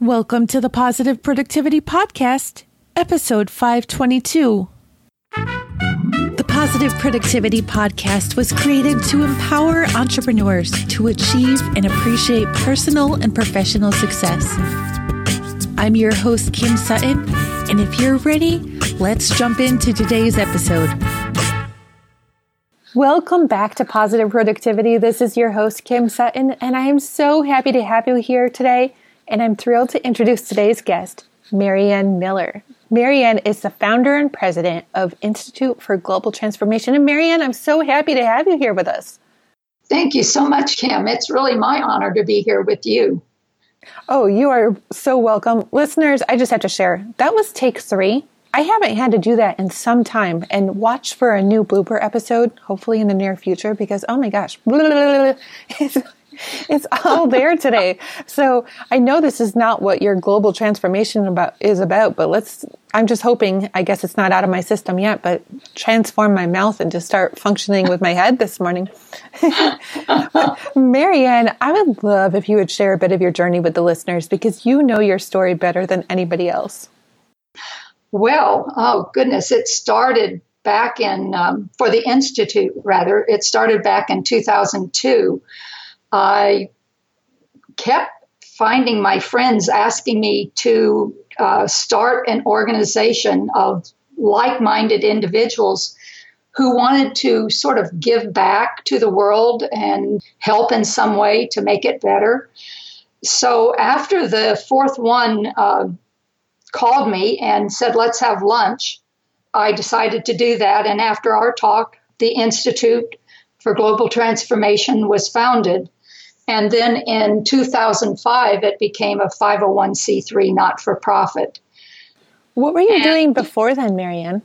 Welcome to the Positive Productivity Podcast, episode 522. The Positive Productivity Podcast was created to empower entrepreneurs to achieve and appreciate personal and professional success. I'm your host, Kim Sutton, and if you're ready, let's jump into today's episode. Welcome back to Positive Productivity. This is your host, Kim Sutton, and I am so happy to have you here today. And I'm thrilled to introduce today's guest, Marianne Miller. Marianne is the founder and president of Institute for Global Transformation. And Marianne, I'm so happy to have you here with us. Thank you so much, Kim. It's really my honor to be here with you. Oh, you are so welcome. Listeners, I just have to share, that was take 3. I haven't had to do that in some time, and watch for a new blooper episode, hopefully in the near future, because, oh my gosh, it's all there today. So I know this is not what your global transformation is about, but I'm just hoping, I guess it's not out of my system yet, but transform my mouth and just start functioning with my head this morning. Marianne, I would love if you would share a bit of your journey with the listeners, because you know your story better than anybody else. Well, oh goodness, it started back in, for the Institute rather, it started back in 2002. I kept finding my friends asking me to start an organization of like-minded individuals who wanted to sort of give back to the world and help in some way to make it better. So after the fourth one called me and said, let's have lunch, I decided to do that. And after our talk, the Institute for Global Transformation was founded. And then in 2005, it became a 501c3 not-for-profit. What were you doing before then, Marianne?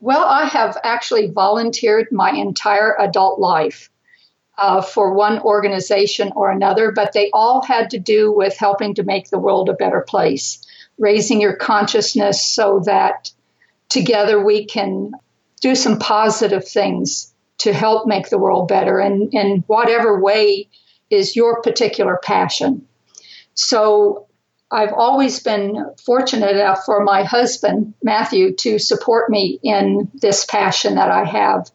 Well, I have actually volunteered my entire adult life for one organization or another, but they all had to do with helping to make the world a better place, raising your consciousness so that together we can do some positive things to help make the world better and in whatever way is your particular passion. So I've always been fortunate enough for my husband, Matthew, to support me in this passion that I have.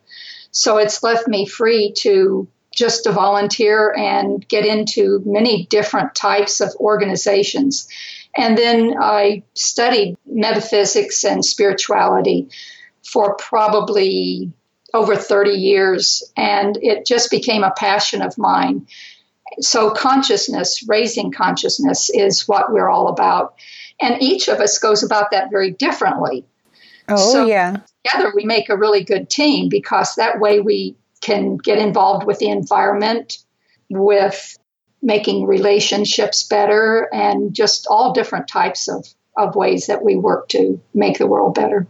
So it's left me free to just to volunteer and get into many different types of organizations. And then I studied metaphysics and spirituality for probably over 30 years, and it just became a passion of mine. So consciousness, raising consciousness, is what we're all about. And each of us goes about that very differently. Oh, so yeah. Together we make a really good team, because that way we can get involved with the environment, with making relationships better, and just all different types of ways that we work to make the world better.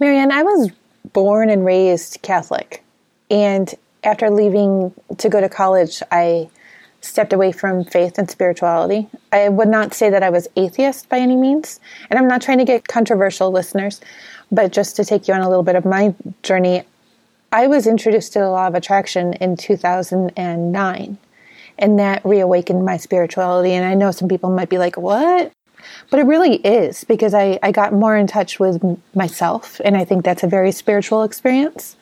Marianne, I was born and raised Catholic. And after leaving to go to college, I stepped away from faith and spirituality. I would not say that I was atheist by any means. And I'm not trying to get controversial, listeners, but just to take you on a little bit of my journey, I was introduced to the law of attraction in 2009. And that reawakened my spirituality. And I know some people might be like, what? But it really is, because I got more in touch with myself, and I think that's a very spiritual experience,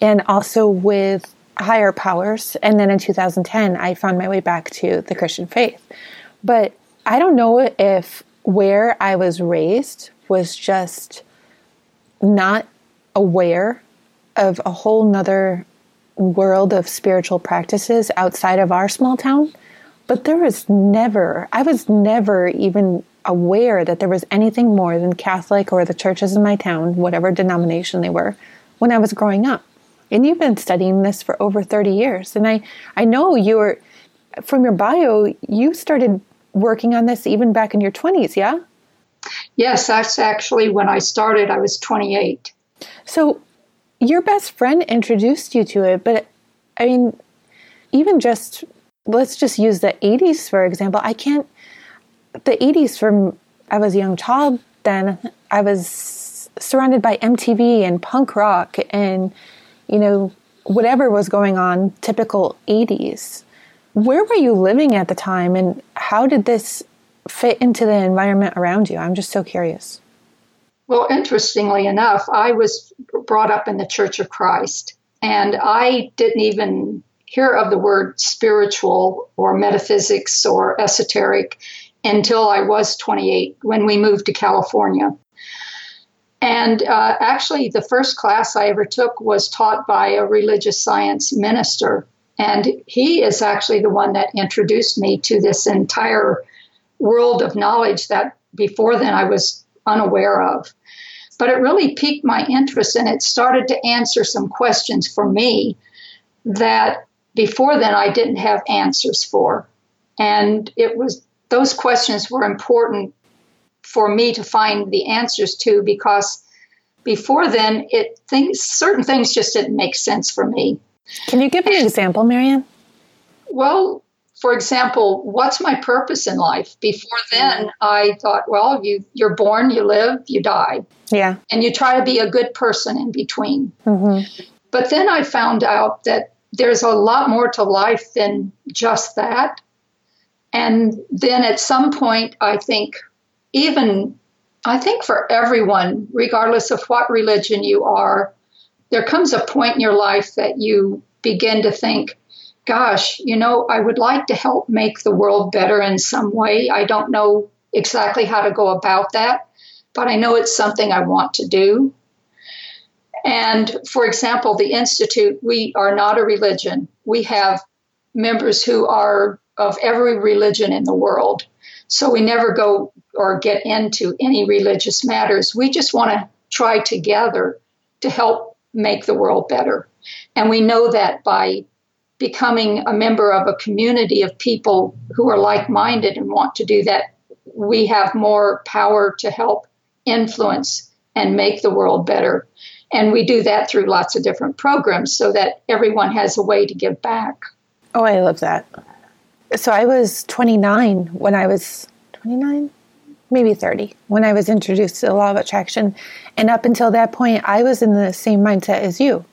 and also with higher powers. And then in 2010, I found my way back to the Christian faith. But I don't know if where I was raised was just not aware of a whole nother world of spiritual practices outside of our small town. But I was never even aware that there was anything more than Catholic or the churches in my town, whatever denomination they were, when I was growing up. And you've been studying this for over 30 years. And I know from your bio, you started working on this even back in your 20s, yeah? Yes, that's actually when I started. I was 28. So your best friend introduced you to it, but I mean, even just... Let's just use the 80s, for example. The 80s, I was a young child then, I was surrounded by MTV and punk rock and, whatever was going on, typical 80s. Where were you living at the time, and how did this fit into the environment around you? I'm just so curious. Well, interestingly enough, I was brought up in the Church of Christ, and I didn't even hear of the word spiritual or metaphysics or esoteric until I was 28 when we moved to California. And actually, the first class I ever took was taught by a religious science minister. And he is actually the one that introduced me to this entire world of knowledge that before then I was unaware of. But it really piqued my interest, and it started to answer some questions for me that before then I didn't have answers for. And it was those questions were important for me to find the answers to, because before then, certain things just didn't make sense for me. Can you give me an example, Marianne? Well, for example, what's my purpose in life? Before then, I thought, well, you're born, you live, you die. Yeah. And you try to be a good person in between. Mm-hmm. But then I found out that there's a lot more to life than just that. And then at some point, I think for everyone, regardless of what religion you are, there comes a point in your life that you begin to think, gosh, I would like to help make the world better in some way. I don't know exactly how to go about that, but I know it's something I want to do. And for example, the Institute, we are not a religion. We have members who are of every religion in the world. So we never go or get into any religious matters. We just want to try together to help make the world better. And we know that by becoming a member of a community of people who are like-minded and want to do that, we have more power to help influence and make the world better. And we do that through lots of different programs so that everyone has a way to give back. Oh, I love that. So I was 29 when I was 29, maybe 30, when I was introduced to the law of attraction. And up until that point, I was in the same mindset as you.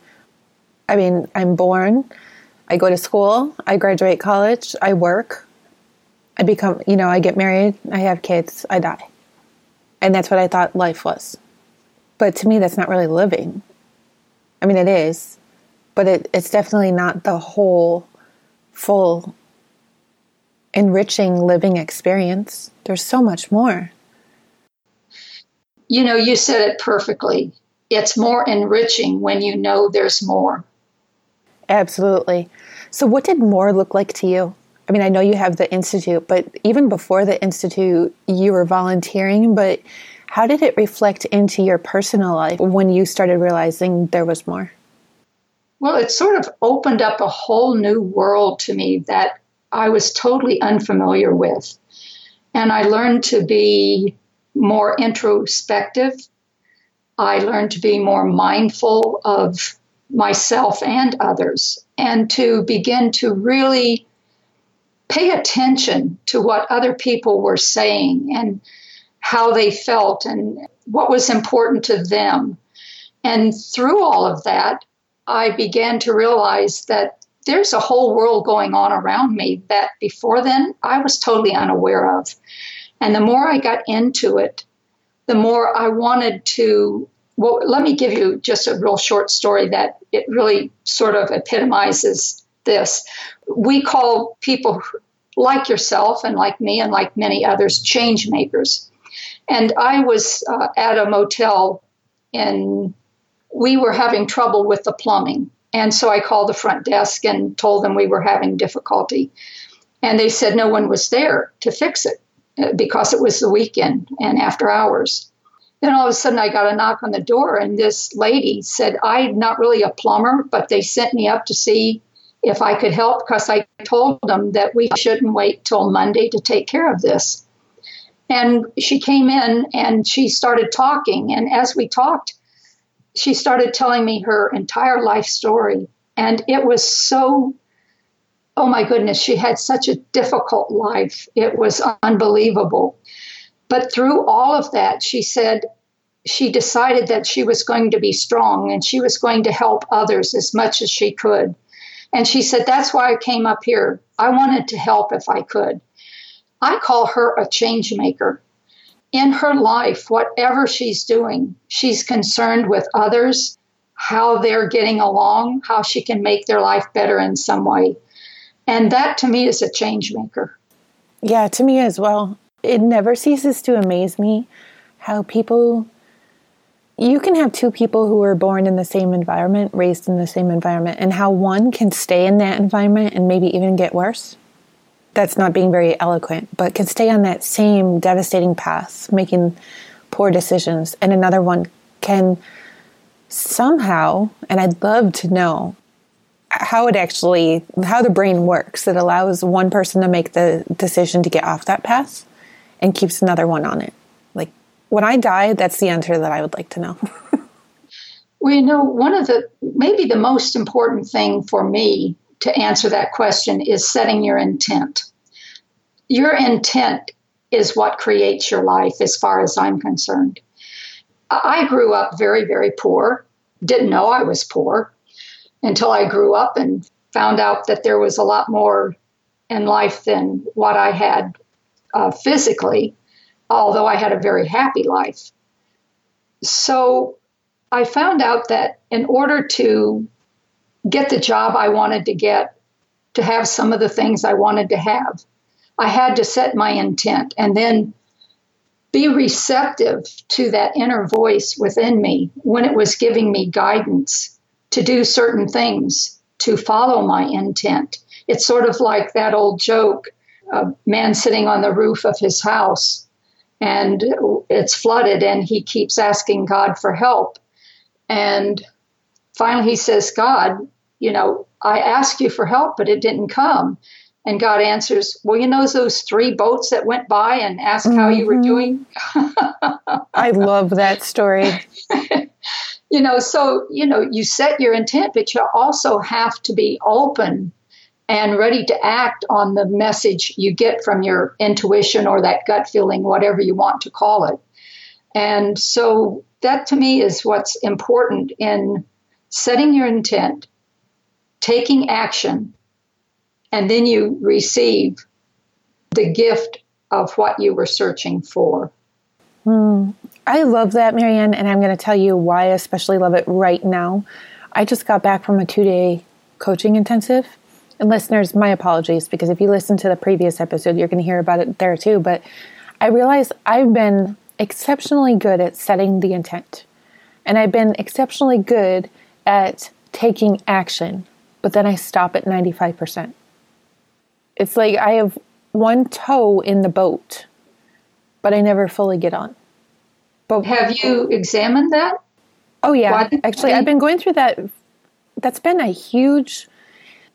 I mean, I'm born, I go to school, I graduate college, I work, I become, I get married, I have kids, I die. And that's what I thought life was. But to me, that's not really living. I mean, it is, but it's definitely not the whole, full, enriching living experience. There's so much more. You said it perfectly. It's more enriching when you know there's more. Absolutely. So what did more look like to you? I mean, I know you have the Institute, but even before the Institute, you were volunteering, but how did it reflect into your personal life when you started realizing there was more? Well, it sort of opened up a whole new world to me that I was totally unfamiliar with. And I learned to be more introspective. I learned to be more mindful of myself and others, and to begin to really pay attention to what other people were saying and how they felt and what was important to them. And through all of that, I began to realize that there's a whole world going on around me that before then I was totally unaware of. And the more I got into it, the more I wanted to, well, let me give you just a real short story that it really sort of epitomizes this. We call people like yourself and like me and like many others, change makers. And I was at a motel, and we were having trouble with the plumbing. And so I called the front desk and told them we were having difficulty. And they said no one was there to fix it because it was the weekend and after hours. Then all of a sudden I got a knock on the door, and this lady said, I'm not really a plumber, but they sent me up to see if I could help because I told them that we shouldn't wait till Monday to take care of this. And she came in and she started talking. And as we talked, she started telling me her entire life story, and it was so, oh my goodness, she had such a difficult life. It was unbelievable. But through all of that, she said she decided that she was going to be strong and she was going to help others as much as she could. And she said, that's why I came up here. I wanted to help if I could. I call her a change maker. In her life, whatever she's doing, she's concerned with others, how they're getting along, how she can make their life better in some way. And that, to me, is a change maker. Yeah, to me as well. It never ceases to amaze me how people... You can have two people who were born in the same environment, raised in the same environment, and how one can stay in that environment and maybe even get worse. That's not being very eloquent, but can stay on that same devastating path, making poor decisions. And another one can somehow, and I'd love to know how the brain works that allows one person to make the decision to get off that path and keeps another one on it. Like, when I die, that's the answer that I would like to know. Well, you know, one of the, maybe the most important thing for me to answer that question is setting your intent. Your intent is what creates your life, as far as I'm concerned. I grew up very, very poor. Didn't know I was poor until I grew up and found out that there was a lot more in life than what I had physically, although I had a very happy life. So I found out that in order to get the job I wanted to get, to have some of the things I wanted to have, I had to set my intent and then be receptive to that inner voice within me when it was giving me guidance to do certain things, to follow my intent. It's sort of like that old joke, a man sitting on the roof of his house and it's flooded and he keeps asking God for help. And finally, he says, God, you know, I asked you for help, but it didn't come. And God answers, well, you know, those three boats that went by and asked how you were doing? I love that story. You know, so, you know, you set your intent, but you also have to be open and ready to act on the message you get from your intuition or that gut feeling, whatever you want to call it. And so that, to me, is what's important in setting your intent, taking action, and then you receive the gift of what you were searching for. I love that, Marianne, and I'm going to tell you why I especially love it right now. I just got back from a 2-day coaching intensive. And listeners, my apologies, because if you listen to the previous episode, you're going to hear about it there too. But I realized I've been exceptionally good at setting the intent. And I've been exceptionally good at taking action, but then I stop at 95%. It's like I have one toe in the boat, but I never fully get on. But have you examined that? Oh, yeah. Actually, I've been going through that. That's been a huge...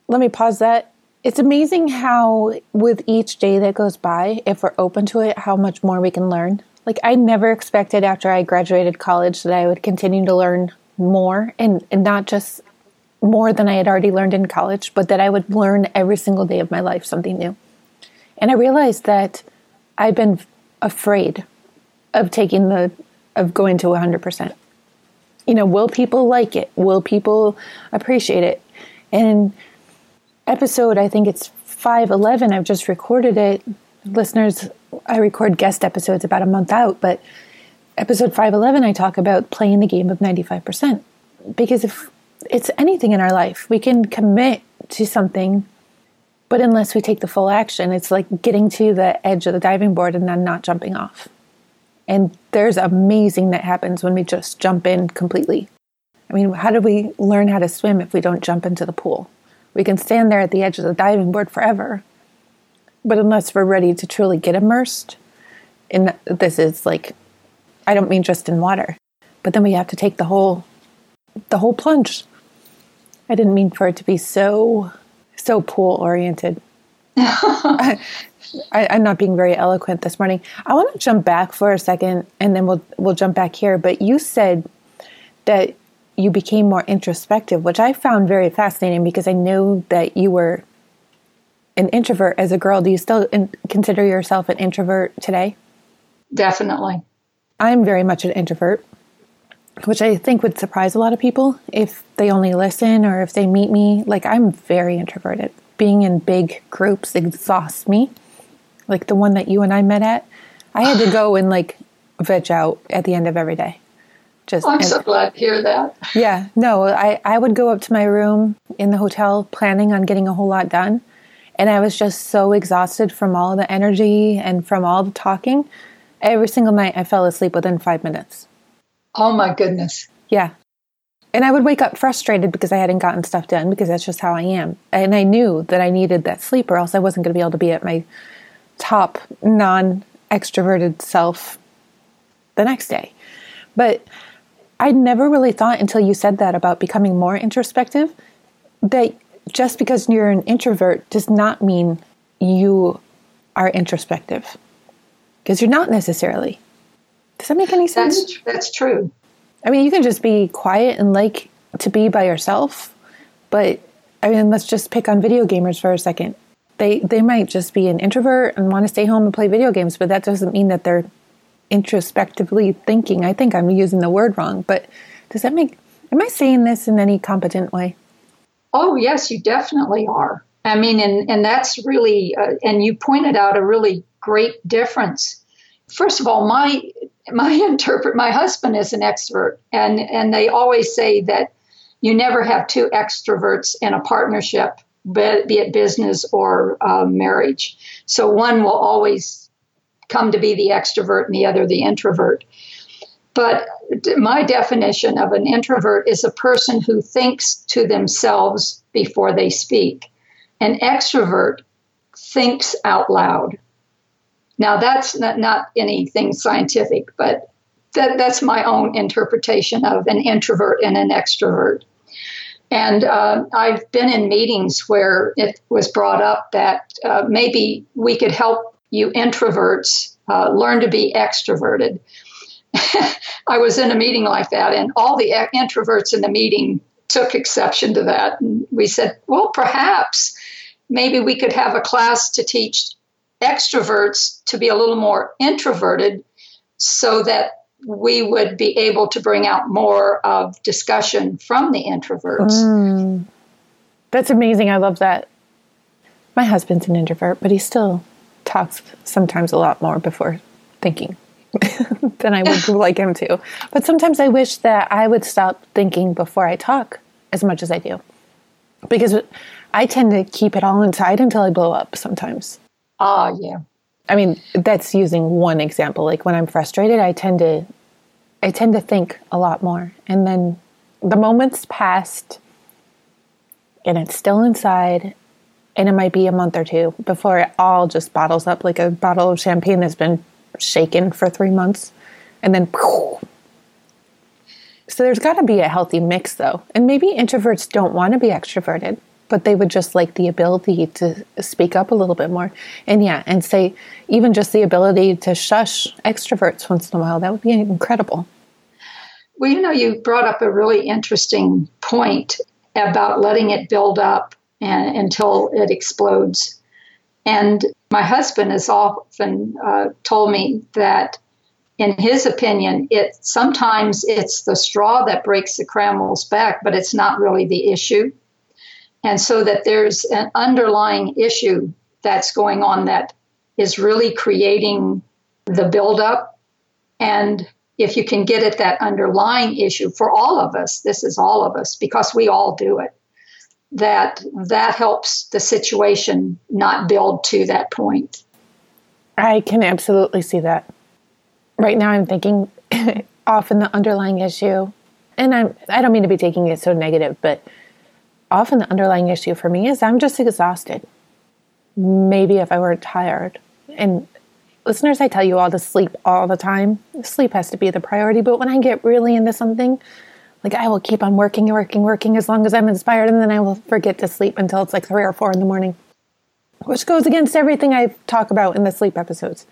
Let me pause that. It's amazing how with each day that goes by, if we're open to it, how much more we can learn. Like, I never expected after I graduated college that I would continue to learn more, and not just more than I had already learned in college, but that I would learn every single day of my life something new. And I realized that I've been afraid of going to 100%. You know, will people like it? Will people appreciate it? And episode, I think it's 511, I've just recorded it. Listeners, I record guest episodes about a month out, but episode 511, I talk about playing the game of 95%. Because if it's anything in our life, we can commit to something, but unless we take the full action, it's like getting to the edge of the diving board and then not jumping off. And there's amazing that happens when we just jump in completely. I mean, how do we learn how to swim if we don't jump into the pool? We can stand there at the edge of the diving board forever. But unless we're ready to truly get immersed, and this is like, I don't mean just in water, but then we have to take the whole plunge. I didn't mean for it to be so pool-oriented. I'm not being very eloquent this morning. I want to jump back for a second, and then we'll jump back here. But you said that you became more introspective, which I found very fascinating because I knew that you were an introvert as a girl. Do you still consider yourself an introvert today? Definitely. I'm very much an introvert, which I think would surprise a lot of people if they only listen or if they meet me. Like, I'm very introverted. Being in big groups exhausts me. like the one that you and I met at, I had to go and like veg out at the end of every day. Just I'm so glad to hear that. Yeah. No, I would go up to my room in the hotel planning on getting a whole lot done. And I was just so exhausted from all the energy and from all the talking. Every single night I fell asleep within 5 minutes. Oh my goodness. Yeah. And I would wake up frustrated because I hadn't gotten stuff done, because that's just how I am. And I knew that I needed that sleep or else I wasn't going to be able to be at my top non-extroverted self the next day. But I never really thought until you said that about becoming more introspective, that just because you're an introvert does not mean you are introspective, because you're not necessarily. Does that make any sense? That's true. I mean, you can just be quiet and like to be by yourself, but I mean, let's just pick on video gamers for a second. They might just be an introvert and want to stay home and play video games, but that doesn't mean that they're introspectively thinking. I think I'm using the word wrong, but does that make, am I saying this in any competent way? Oh, yes, you definitely are. I mean, and that's really, and you pointed out a really great difference. First of all, my husband is an extrovert, and they always say that you never have two extroverts in a partnership, be it business or marriage. So one will always come to be the extrovert and the other the introvert. But my definition of an introvert is a person who thinks to themselves before they speak. An extrovert thinks out loud. Now, that's not anything scientific, but that's my own interpretation of an introvert and an extrovert. And I've been in meetings where it was brought up that maybe we could help you introverts learn to be extroverted. I was in a meeting like that, and all the introverts in the meeting took exception to that. And we said, well, perhaps maybe we could have a class to teach extroverts to be a little more introverted so that we would be able to bring out more of discussion from the introverts. Mm. That's amazing. I love that. My husband's an introvert, but he still talks sometimes a lot more before thinking than I would like him to. But sometimes I wish that I would stop thinking before I talk as much as I do, because I tend to keep it all inside until I blow up sometimes. Oh, yeah. I mean, that's using one example. Like when I'm frustrated, I tend to think a lot more. And then the moment's passed and it's still inside, and it might be a month or two before it all just bottles up like a bottle of champagne that's been shaken for 3 months. And then poof. So there's got to be a healthy mix, though. And maybe introverts don't want to be extroverted, but they would just like the ability to speak up a little bit more. And yeah, and say even just the ability to shush extroverts once in a while, that would be incredible. Well, you know, you brought up a really interesting point about letting it build up until it explodes. And my husband has often told me that, in his opinion, sometimes it's the straw that breaks the camel's back, but it's not really the issue. And so that there's an underlying issue that's going on that is really creating the buildup. And if you can get at that underlying issue for all of us, this is all of us, because we all do it, that helps the situation not build to that point. I can absolutely see that. Right now I'm thinking often the underlying issue, and I don't mean to be taking it so negative, but often the underlying issue for me is I'm just exhausted. Maybe if I weren't tired. And listeners, I tell you all to sleep all the time. Sleep has to be the priority. But when I get really into something, like I will keep on working as long as I'm inspired. And then I will forget to sleep until it's like 3 or 4 in the morning, which goes against everything I talk about in the sleep episodes.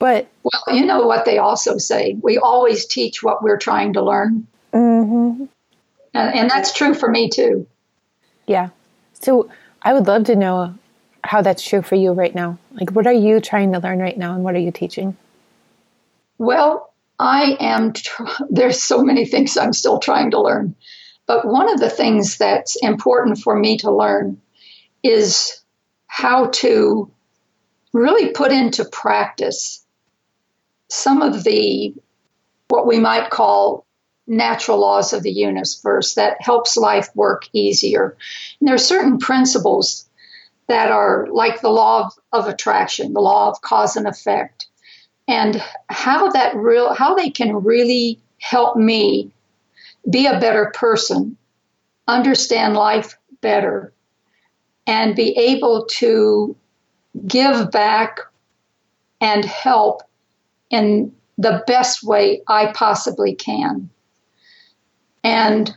But well, you know what they also say? We always teach what we're trying to learn. Mm-hmm. And that's true for me, too. Yeah. So I would love to know how that's true for you right now. Like, what are you trying to learn right now, and what are you teaching? Well, I am. There's so many things I'm still trying to learn. But one of the things that's important for me to learn is how to really put into practice some of the, what we might call natural laws of the universe that helps life work easier. And there are certain principles that are like the law of attraction, the law of cause and effect, and how they can really help me be a better person, understand life better, and be able to give back and help in the best way I possibly can. And,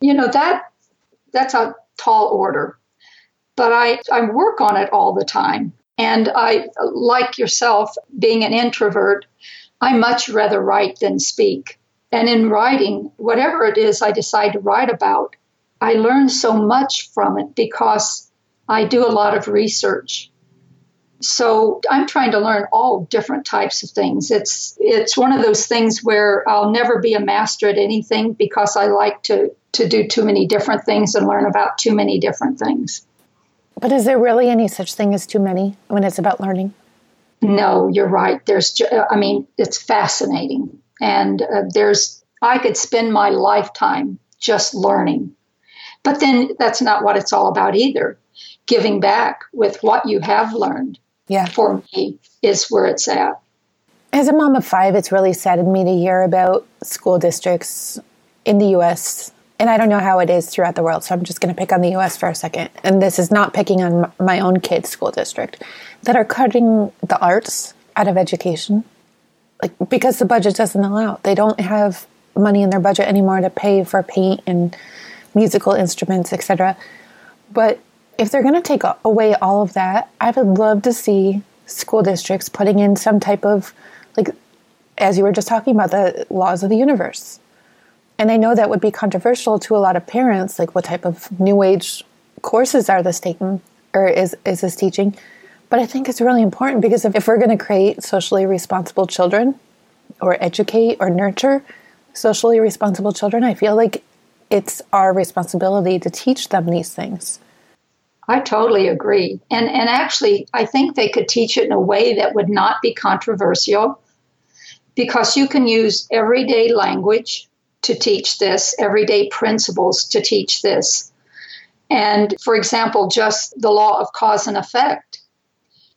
you know, that's a tall order. But I work on it all the time. And I, like yourself, being an introvert, I much rather write than speak. And in writing, whatever it is I decide to write about, I learn so much from it because I do a lot of research. So I'm trying to learn all different types of things. It's one of those things where I'll never be a master at anything because I like to do too many different things and learn about too many different things. But is there really any such thing as too many when it's about learning? No, you're right. It's fascinating. And I could spend my lifetime just learning. But then that's not what it's all about either. Giving back with what you have learned, for me, is where it's at. As a mom of 5, it's really saddened me to hear about school districts in the U.S., and I don't know how it is throughout the world, so I'm just going to pick on the U.S. for a second. And this is not picking on my own kid's school district, that are cutting the arts out of education, like because the budget doesn't allow. They don't have money in their budget anymore to pay for paint and musical instruments, etc. But if they're going to take away all of that, I would love to see school districts putting in some type of, like, as you were just talking about, the laws of the universe. And I know that would be controversial to a lot of parents, like what type of new age courses are this taking, or is this teaching? But I think it's really important because if we're going to create socially responsible children, or educate or nurture socially responsible children, I feel like it's our responsibility to teach them these things. I totally agree. And actually, I think they could teach it in a way that would not be controversial, because you can use everyday language to teach this, everyday principles to teach this. And for example, just the law of cause and effect,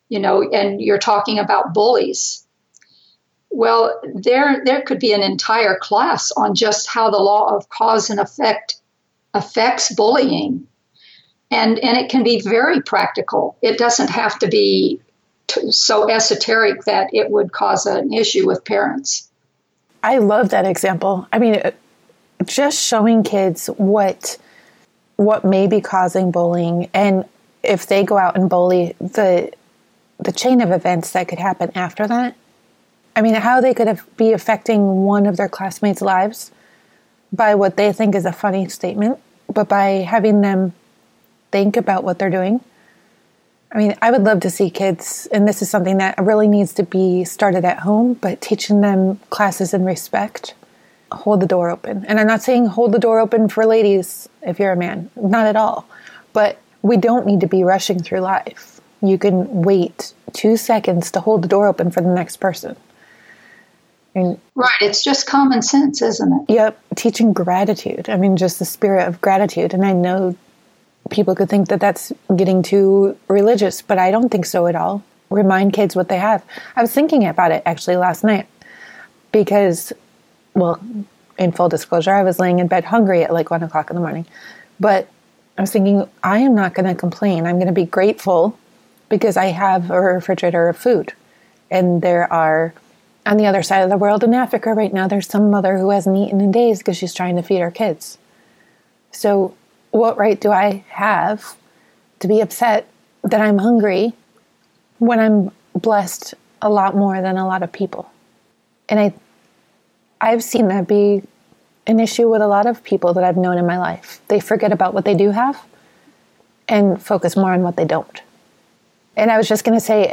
you know, and you're talking about bullies. Well, there could be an entire class on just how the law of cause and effect affects bullying. And it can be very practical. It doesn't have to be so esoteric that it would cause an issue with parents. I love that example. I mean, just showing kids what may be causing bullying, and if they go out and bully, the chain of events that could happen after that. I mean, how they could be affecting one of their classmates' lives by what they think is a funny statement, but by having them think about what they're doing. I mean, I would love to see kids, and this is something that really needs to be started at home, but teaching them classes in respect, hold the door open. And I'm not saying hold the door open for ladies if you're a man, not at all. But we don't need to be rushing through life. You can wait 2 seconds to hold the door open for the next person. And, right, it's just common sense, isn't it? Yep, teaching gratitude. I mean, just the spirit of gratitude. And I know people could think that that's getting too religious, but I don't think so at all. Remind kids what they have. I was thinking about it actually last night because, well, in full disclosure, I was laying in bed hungry at like 1 o'clock in the morning. But I was thinking, I am not going to complain. I'm going to be grateful because I have a refrigerator of food. And there are, on the other side of the world in Africa right now, there's some mother who hasn't eaten in days because she's trying to feed her kids. So what right do I have to be upset that I'm hungry when I'm blessed a lot more than a lot of people? And I've seen that be an issue with a lot of people that I've known in my life. They forget about what they do have and focus more on what they don't. And I was just going to say,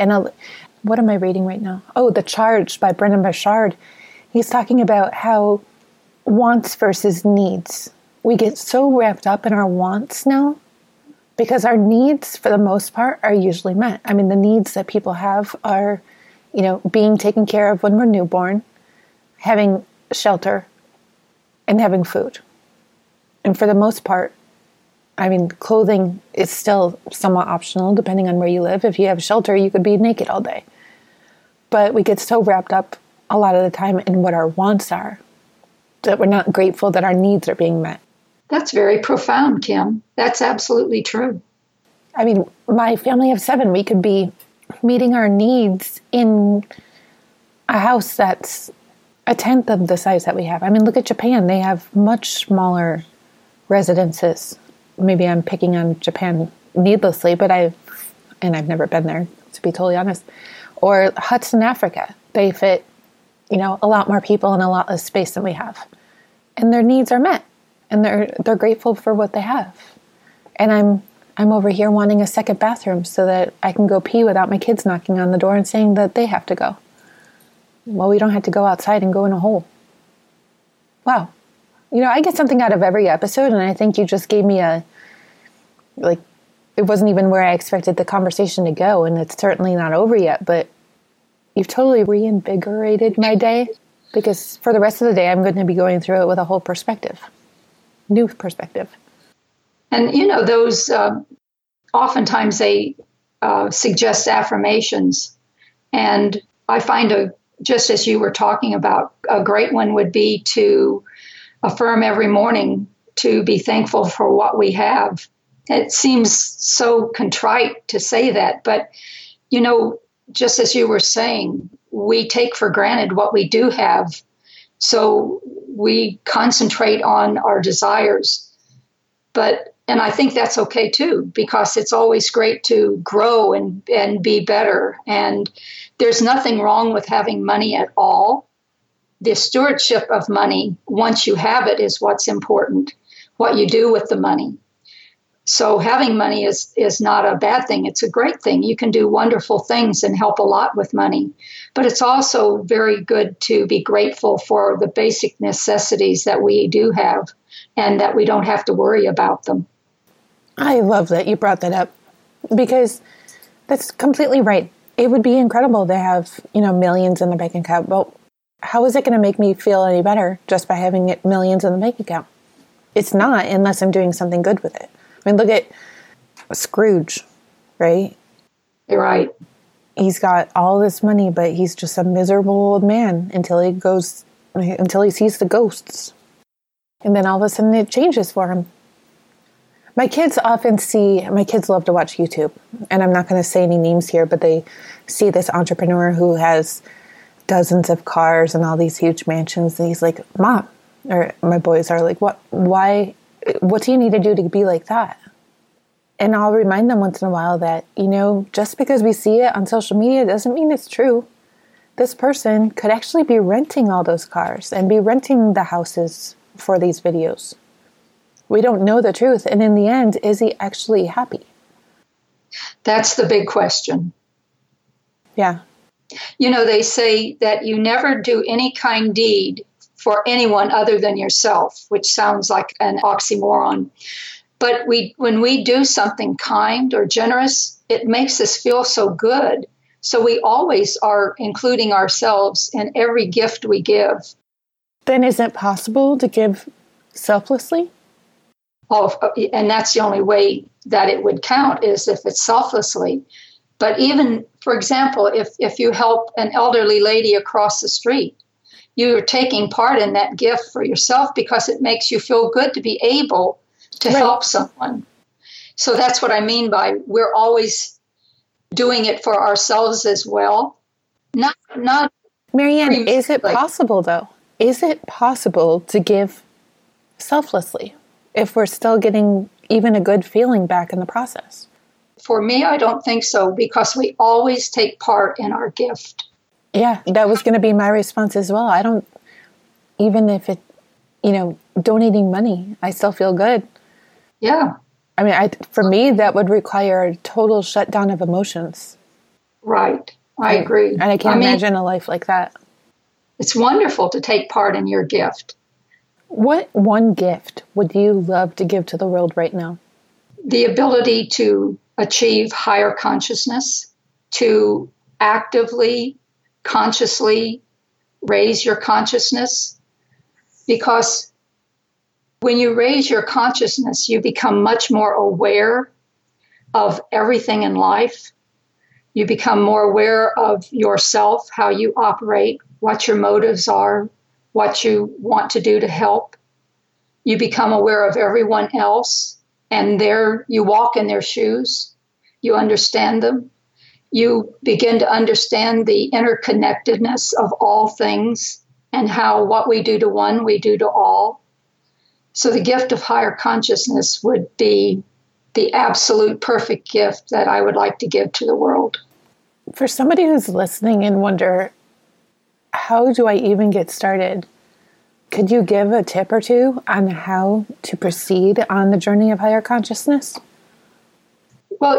what am I reading right now? Oh, The Charge by Brendan Burchard. He's talking about how wants versus needs. We get so wrapped up in our wants now because our needs, for the most part, are usually met. I mean, the needs that people have are, you know, being taken care of when we're newborn, having shelter, and having food. And for the most part, I mean, clothing is still somewhat optional depending on where you live. If you have shelter, you could be naked all day. But we get so wrapped up a lot of the time in what our wants are that we're not grateful that our needs are being met. That's very profound, Kim. That's absolutely true. I mean, my family of seven, we could be meeting our needs in a house that's a tenth of the size that we have. I mean, look at Japan. They have much smaller residences. Maybe I'm picking on Japan needlessly, but I've never been there, to be totally honest. Or huts in Africa. They fit, you know, a lot more people and a lot less space than we have. And their needs are met. And they're grateful for what they have. And I'm over here wanting a second bathroom so that I can go pee without my kids knocking on the door and saying that they have to go. Well, we don't have to go outside and go in a hole. Wow. You know, I get something out of every episode, and I think you just gave me it wasn't even where I expected the conversation to go, and it's certainly not over yet, but you've totally reinvigorated my day, because for the rest of the day, I'm going to be going through it with a whole perspective. New perspective. And, you know, those oftentimes they suggest affirmations. And I find, just as you were talking about, a great one would be to affirm every morning to be thankful for what we have. It seems so contrite to say that. But, you know, just as you were saying, we take for granted what we do have. So we concentrate on our desires. And I think that's okay too, because it's always great to grow and be better. And there's nothing wrong with having money at all. The stewardship of money, once you have it, is what's important, what you do with the money. So having money is not a bad thing. It's a great thing. You can do wonderful things and help a lot with money. But it's also very good to be grateful for the basic necessities that we do have and that we don't have to worry about them. I love that you brought that up because that's completely right. It would be incredible to have, you know, millions in the bank account. But how is it going to make me feel any better just by having it millions in the bank account? It's not unless I'm doing something good with it. I mean, look at Scrooge, right? You're right. He's got all this money, but he's just a miserable old man until he sees the ghosts. And then all of a sudden it changes for him. My kids love to watch YouTube, and I'm not going to say any names here, but they see this entrepreneur who has dozens of cars and all these huge mansions. And he's like, Mom, or my boys are like, what do you need to do to be like that? And I'll remind them once in a while that, you know, just because we see it on social media doesn't mean it's true. This person could actually be renting all those cars and be renting the houses for these videos. We don't know the truth. And in the end, is he actually happy? That's the big question. Yeah. You know, they say that you never do any kind deed for anyone other than yourself, which sounds like an oxymoron. But when we do something kind or generous, it makes us feel so good. So we always are including ourselves in every gift we give. Then is it possible to give selflessly? Oh, and that's the only way that it would count is if it's selflessly. But even, for example, if you help an elderly lady across the street, you're taking part in that gift for yourself because it makes you feel good to be able to help someone. So that's what I mean by we're always doing it for ourselves as well. Not Marianne, is it possible though? Is it possible to give selflessly if we're still getting even a good feeling back in the process? For me, I don't think so because we always take part in our gift. Yeah, that was going to be my response as well. I don't, even if it, you know, donating money, I still feel good. Yeah. I mean, for me, that would require a total shutdown of emotions. Right. I agree. And I can't imagine a life like that. It's wonderful to take part in your gift. What one gift would you love to give to the world right now? the ability to achieve higher consciousness, to actively, consciously raise your consciousness, because when you raise your consciousness, you become much more aware of everything in life. You become more aware of yourself, how you operate, what your motives are, what you want to do to help. You become aware of everyone else, and there you walk in their shoes. You understand them. You begin to understand the interconnectedness of all things and how what we do to one, we do to all. So the gift of higher consciousness would be the absolute perfect gift that I would like to give to the world. For somebody who's listening and wonder, how do I even get started? Could you give a tip or two on how to proceed on the journey of higher consciousness? Well,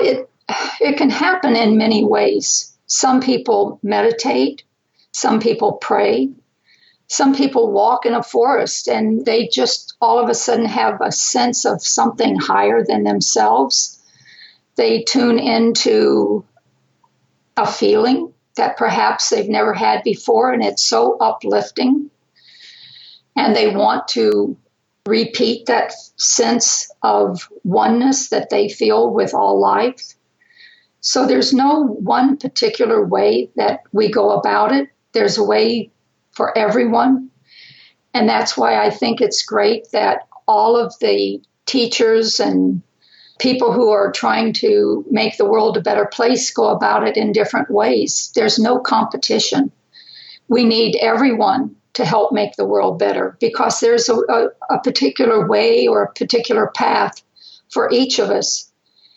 it can happen in many ways. Some people meditate. Some people pray. Some people walk in a forest and they just all of a sudden have a sense of something higher than themselves. They tune into a feeling that perhaps they've never had before, and it's so uplifting. And they want to repeat that sense of oneness that they feel with all life. So there's no one particular way that we go about it. There's a way for everyone. And that's why I think it's great that all of the teachers and people who are trying to make the world a better place go about it in different ways. There's no competition. We need everyone to help make the world better, because there's a particular way or a particular path for each of us.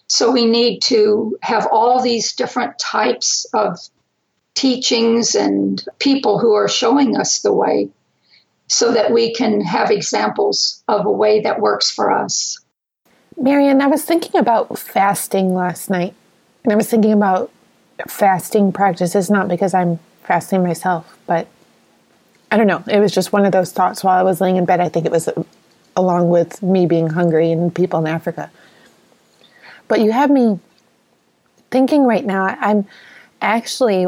So we need to have all these different types of teachings and people who are showing us the way, so that we can have examples of a way that works for us. Marianne, I was thinking about fasting last night, and I was thinking about fasting practices, not because I'm fasting myself, but I don't know. It was just one of those thoughts while I was laying in bed. I think it was along with me being hungry and people in Africa. But you have me thinking right now, I'm actually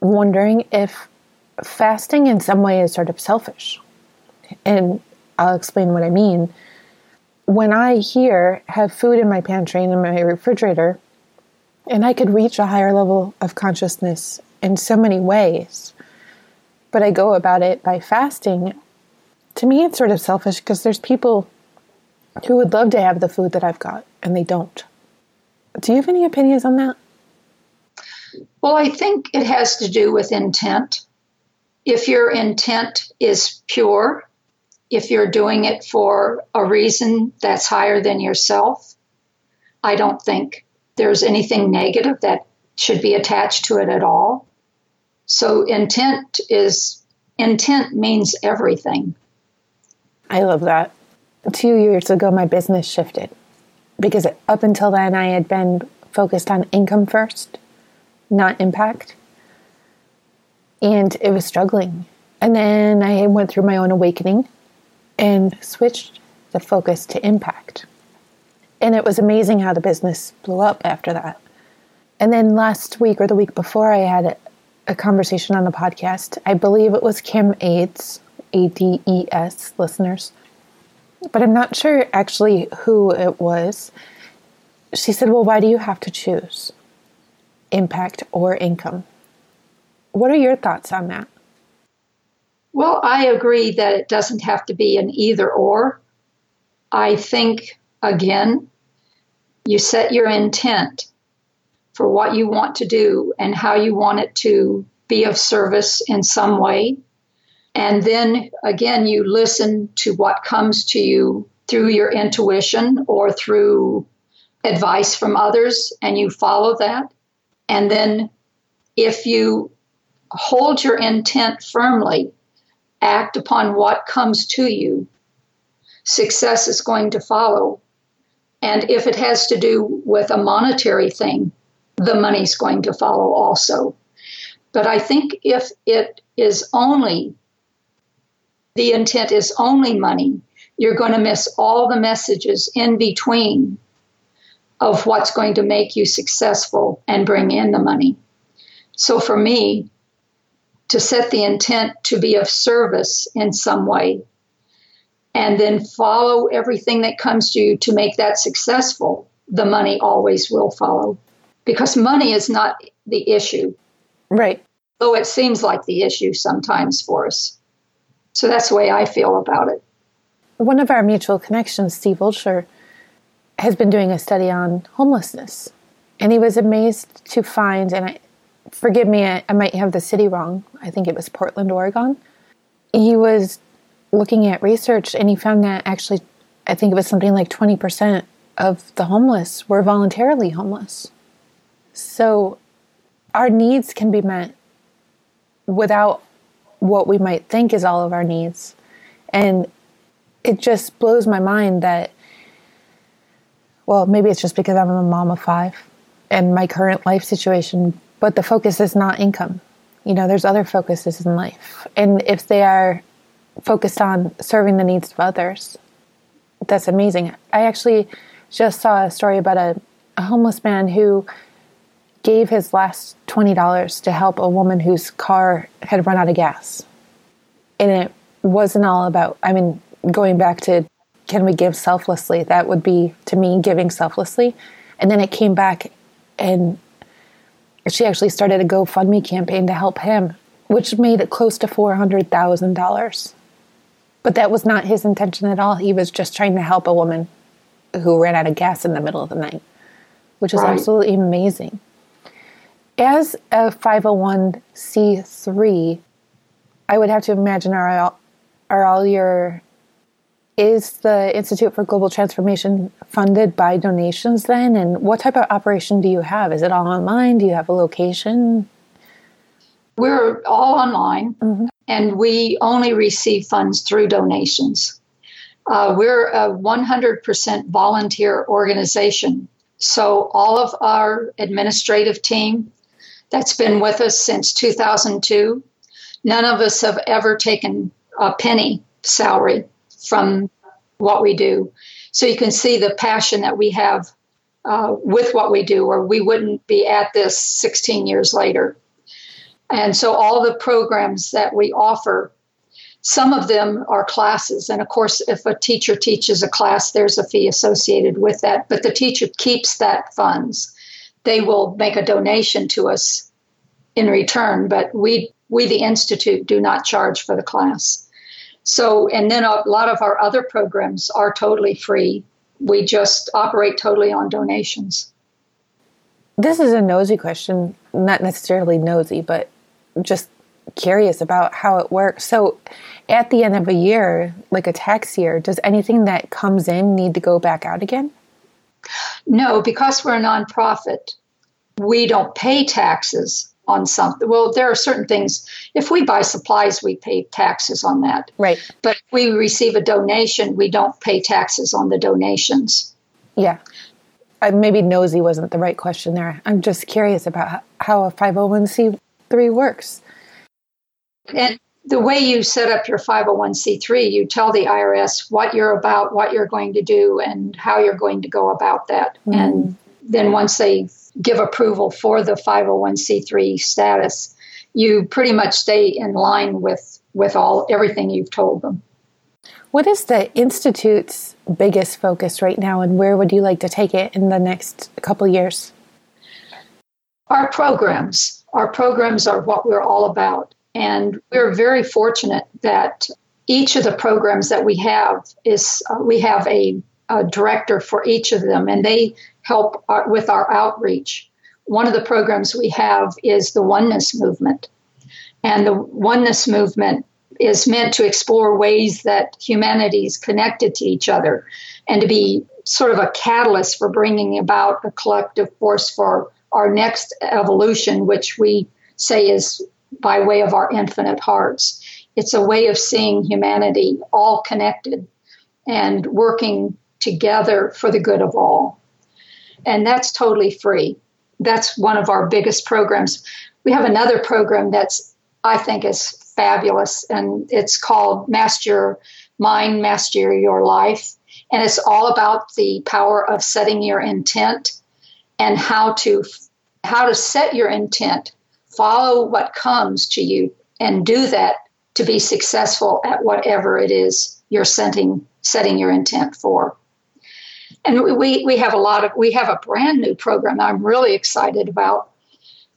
wondering if fasting in some way is sort of selfish. And I'll explain what I mean. When I here have food in my pantry and in my refrigerator, and I could reach a higher level of consciousness in so many ways, but I go about it by fasting, to me it's sort of selfish, because there's people who would love to have the food that I've got, and they don't. Do you have any opinions on that? Well, I think it has to do with intent. If your intent is pure, if you're doing it for a reason that's higher than yourself, I don't think there's anything negative that should be attached to it at all. So intent means everything. I love that. 2 years ago, my business shifted, because up until then, I had been focused on income first, not impact. And it was struggling. And then I went through my own awakening and switched the focus to impact. And it was amazing how the business blew up after that. And then last week or the week before, I had a conversation on the podcast. I believe it was Kim Ades, A-D-E-S, listeners. But I'm not sure actually who it was. She said, well, why do you have to choose impact or income? What are your thoughts on that? Well, I agree that it doesn't have to be an either or. I think, again, you set your intent for what you want to do and how you want it to be of service in some way. And then, again, you listen to what comes to you through your intuition or through advice from others, and you follow that. And then if you hold your intent firmly, act upon what comes to you, success is going to follow. And if it has to do with a monetary thing, the money's going to follow also. But I think if it is only the intent is only money, you're going to miss all the messages in between of what's going to make you successful and bring in the money. So for me, to set the intent to be of service in some way, and then follow everything that comes to you to make that successful, the money always will follow. Because money is not the issue. Right. Though it seems like the issue sometimes for us. So that's the way I feel about it. One of our mutual connections, Steve Ulcher, has been doing a study on homelessness. And he was amazed to find, and forgive me, I might have the city wrong. I think it was Portland, Oregon. He was looking at research, and he found that actually, I think it was something like 20% of the homeless were voluntarily homeless. So our needs can be met without what we might think is all of our needs. And it just blows my mind that, well, maybe it's just because I'm a mom of 5 and my current life situation, but the focus is not income. You know, there's other focuses in life. And if they are focused on serving the needs of others, that's amazing. I actually just saw a story about a homeless man who gave his last $20 to help a woman whose car had run out of gas. And it wasn't all about, I mean, going back to, can we give selflessly? That would be, to me, giving selflessly. And then it came back, and she actually started a GoFundMe campaign to help him, which made it close to $400,000. But that was not his intention at all. He was just trying to help a woman who ran out of gas in the middle of the night, which is absolutely amazing. As a 501c3, I would have to imagine is the Institute for Global Transformation funded by donations then? And what type of operation do you have? Is it all online? Do you have a location? We're all online, mm-hmm. and we only receive funds through donations. We're a 100% volunteer organization. So all of our administrative team that's been with us since 2002, none of us have ever taken a penny salary from what we do. So you can see the passion that we have with what we do, or we wouldn't be at this 16 years later. And so all the programs that we offer, some of them are classes. And of course, if a teacher teaches a class, there's a fee associated with that. But the teacher keeps that funds. They will make a donation to us in return, but we the Institute, do not charge for the class. So, and then a lot of our other programs are totally free. We just operate totally on donations. This is a nosy question, not necessarily nosy, but just curious about how it works. So at the end of a year, like a tax year, does anything that comes in need to go back out again? No, because we're a nonprofit, we don't pay taxes on something. Well, there are certain things. If we buy supplies, we pay taxes on that. Right. But if we receive a donation, we don't pay taxes on the donations. Yeah. Maybe nosy wasn't the right question there. I'm just curious about how a 501c3 works. And the way you set up your 501c3, you tell the IRS what you're about, what you're going to do, and how you're going to go about that. Mm-hmm. And then once they give approval for the 501c3 status, you pretty much stay in line with everything you've told them. What is the Institute's biggest focus right now, and where would you like to take it in the next couple years? Our programs. Our programs are what we're all about. And we're very fortunate that each of the programs that we have is, we have a director for each of them, and they help with our outreach. One of the programs we have is the Oneness Movement. And the Oneness Movement is meant to explore ways that humanity is connected to each other and to be sort of a catalyst for bringing about a collective force for our next evolution, which we say is by way of our infinite hearts. It's a way of seeing humanity all connected and working together for the good of all. And that's totally free. That's one of our biggest programs. We have another program that's, I think, is fabulous, and it's called Master Your Mind, Master Your Life. And it's all about the power of setting your intent and how to set your intent, follow what comes to you, and do that to be successful at whatever it is you're setting your intent for. And we have a brand new program I'm really excited about.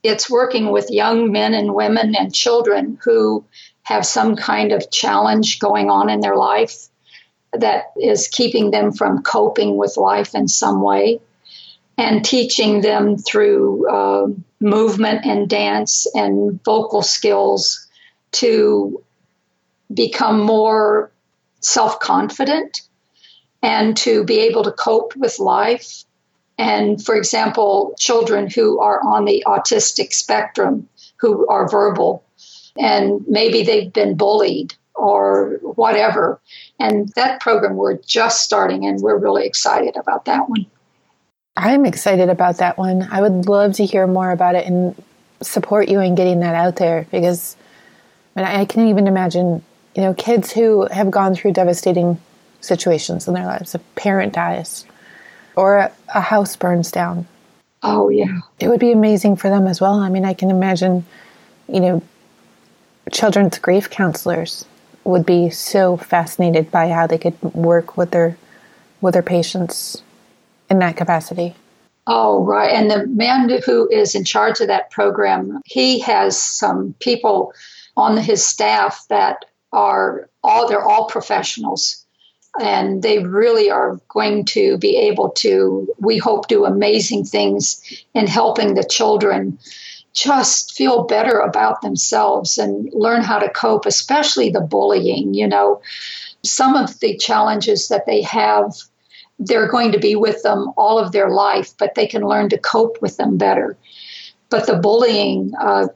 It's working with young men and women and children who have some kind of challenge going on in their life that is keeping them from coping with life in some way, and teaching them through movement and dance and vocal skills to become more self-confident and to be able to cope with life. And, for example, children who are on the autistic spectrum, who are verbal, and maybe they've been bullied or whatever. And that program we're just starting, and we're really excited about that one. I'm excited about that one. I would love to hear more about it and support you in getting that out there, because I can even imagine, kids who have gone through devastating situations in their lives. A parent dies, or a house burns down. Oh, yeah. It would be amazing for them as well. I can imagine, children's grief counselors would be so fascinated by how they could work with their patients in that capacity. Oh, right. And the man who is in charge of that program, he has some people on his staff that they're all professionals. And they really are going to be able to, we hope, do amazing things in helping the children just feel better about themselves and learn how to cope, especially the bullying. Some of the challenges that they have, they're going to be with them all of their life, but they can learn to cope with them better. But the bullying, that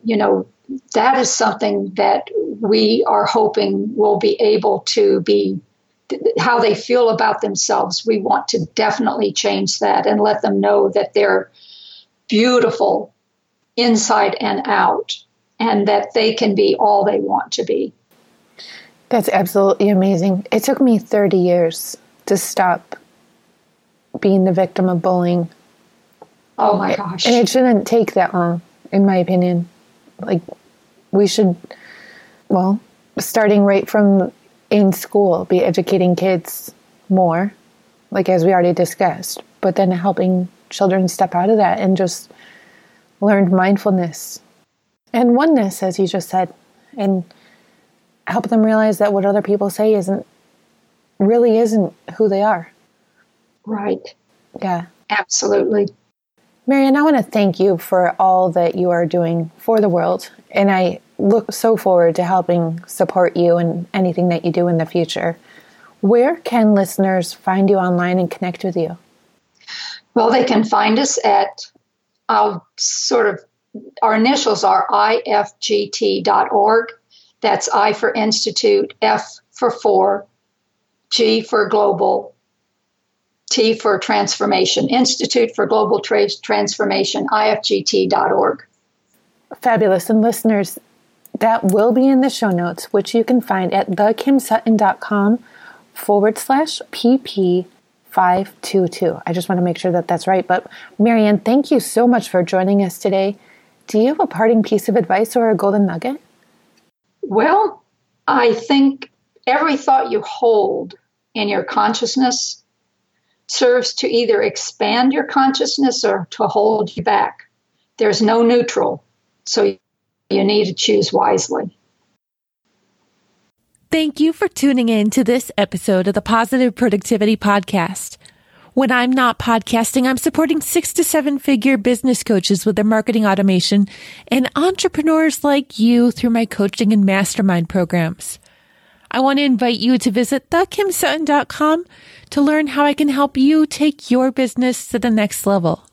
is something that we are hoping will be able to be how they feel about themselves. We want to definitely change that and let them know that they're beautiful inside and out, and that they can be all they want to be. That's absolutely amazing. It took me 30 years to stop being the victim of bullying. Oh my gosh. And it shouldn't take that long, in my opinion. We should, starting right from in school, be educating kids more, as we already discussed, but then helping children step out of that and just learn mindfulness and oneness, as you just said, and help them realize that what other people say really isn't who they are. Right. Yeah. Absolutely. Marianne, I want to thank you for all that you are doing for the world, and I look so forward to helping support you in anything that you do in the future. Where can listeners find you online and connect with you? Well, they can find us at, our initials are ifgt.org. That's I for Institute, F for 4, G for Global, T for Transformation. Institute for Global Transformation, ifgt.org. Fabulous. And listeners, that will be in the show notes, which you can find at thekimsutton.com/pp522. I just want to make sure that that's right. But Marianne, thank you so much for joining us today. Do you have a parting piece of advice or a golden nugget? Well, I think every thought you hold in your consciousness serves to either expand your consciousness or to hold you back. There's no neutral, so you need to choose wisely. Thank you for tuning in to this episode of the Positive Productivity Podcast. When I'm not podcasting, I'm supporting 6 to 7 figure business coaches with their marketing automation and entrepreneurs like you through my coaching and mastermind programs. I want to invite you to visit thekimsutton.com to learn how I can help you take your business to the next level.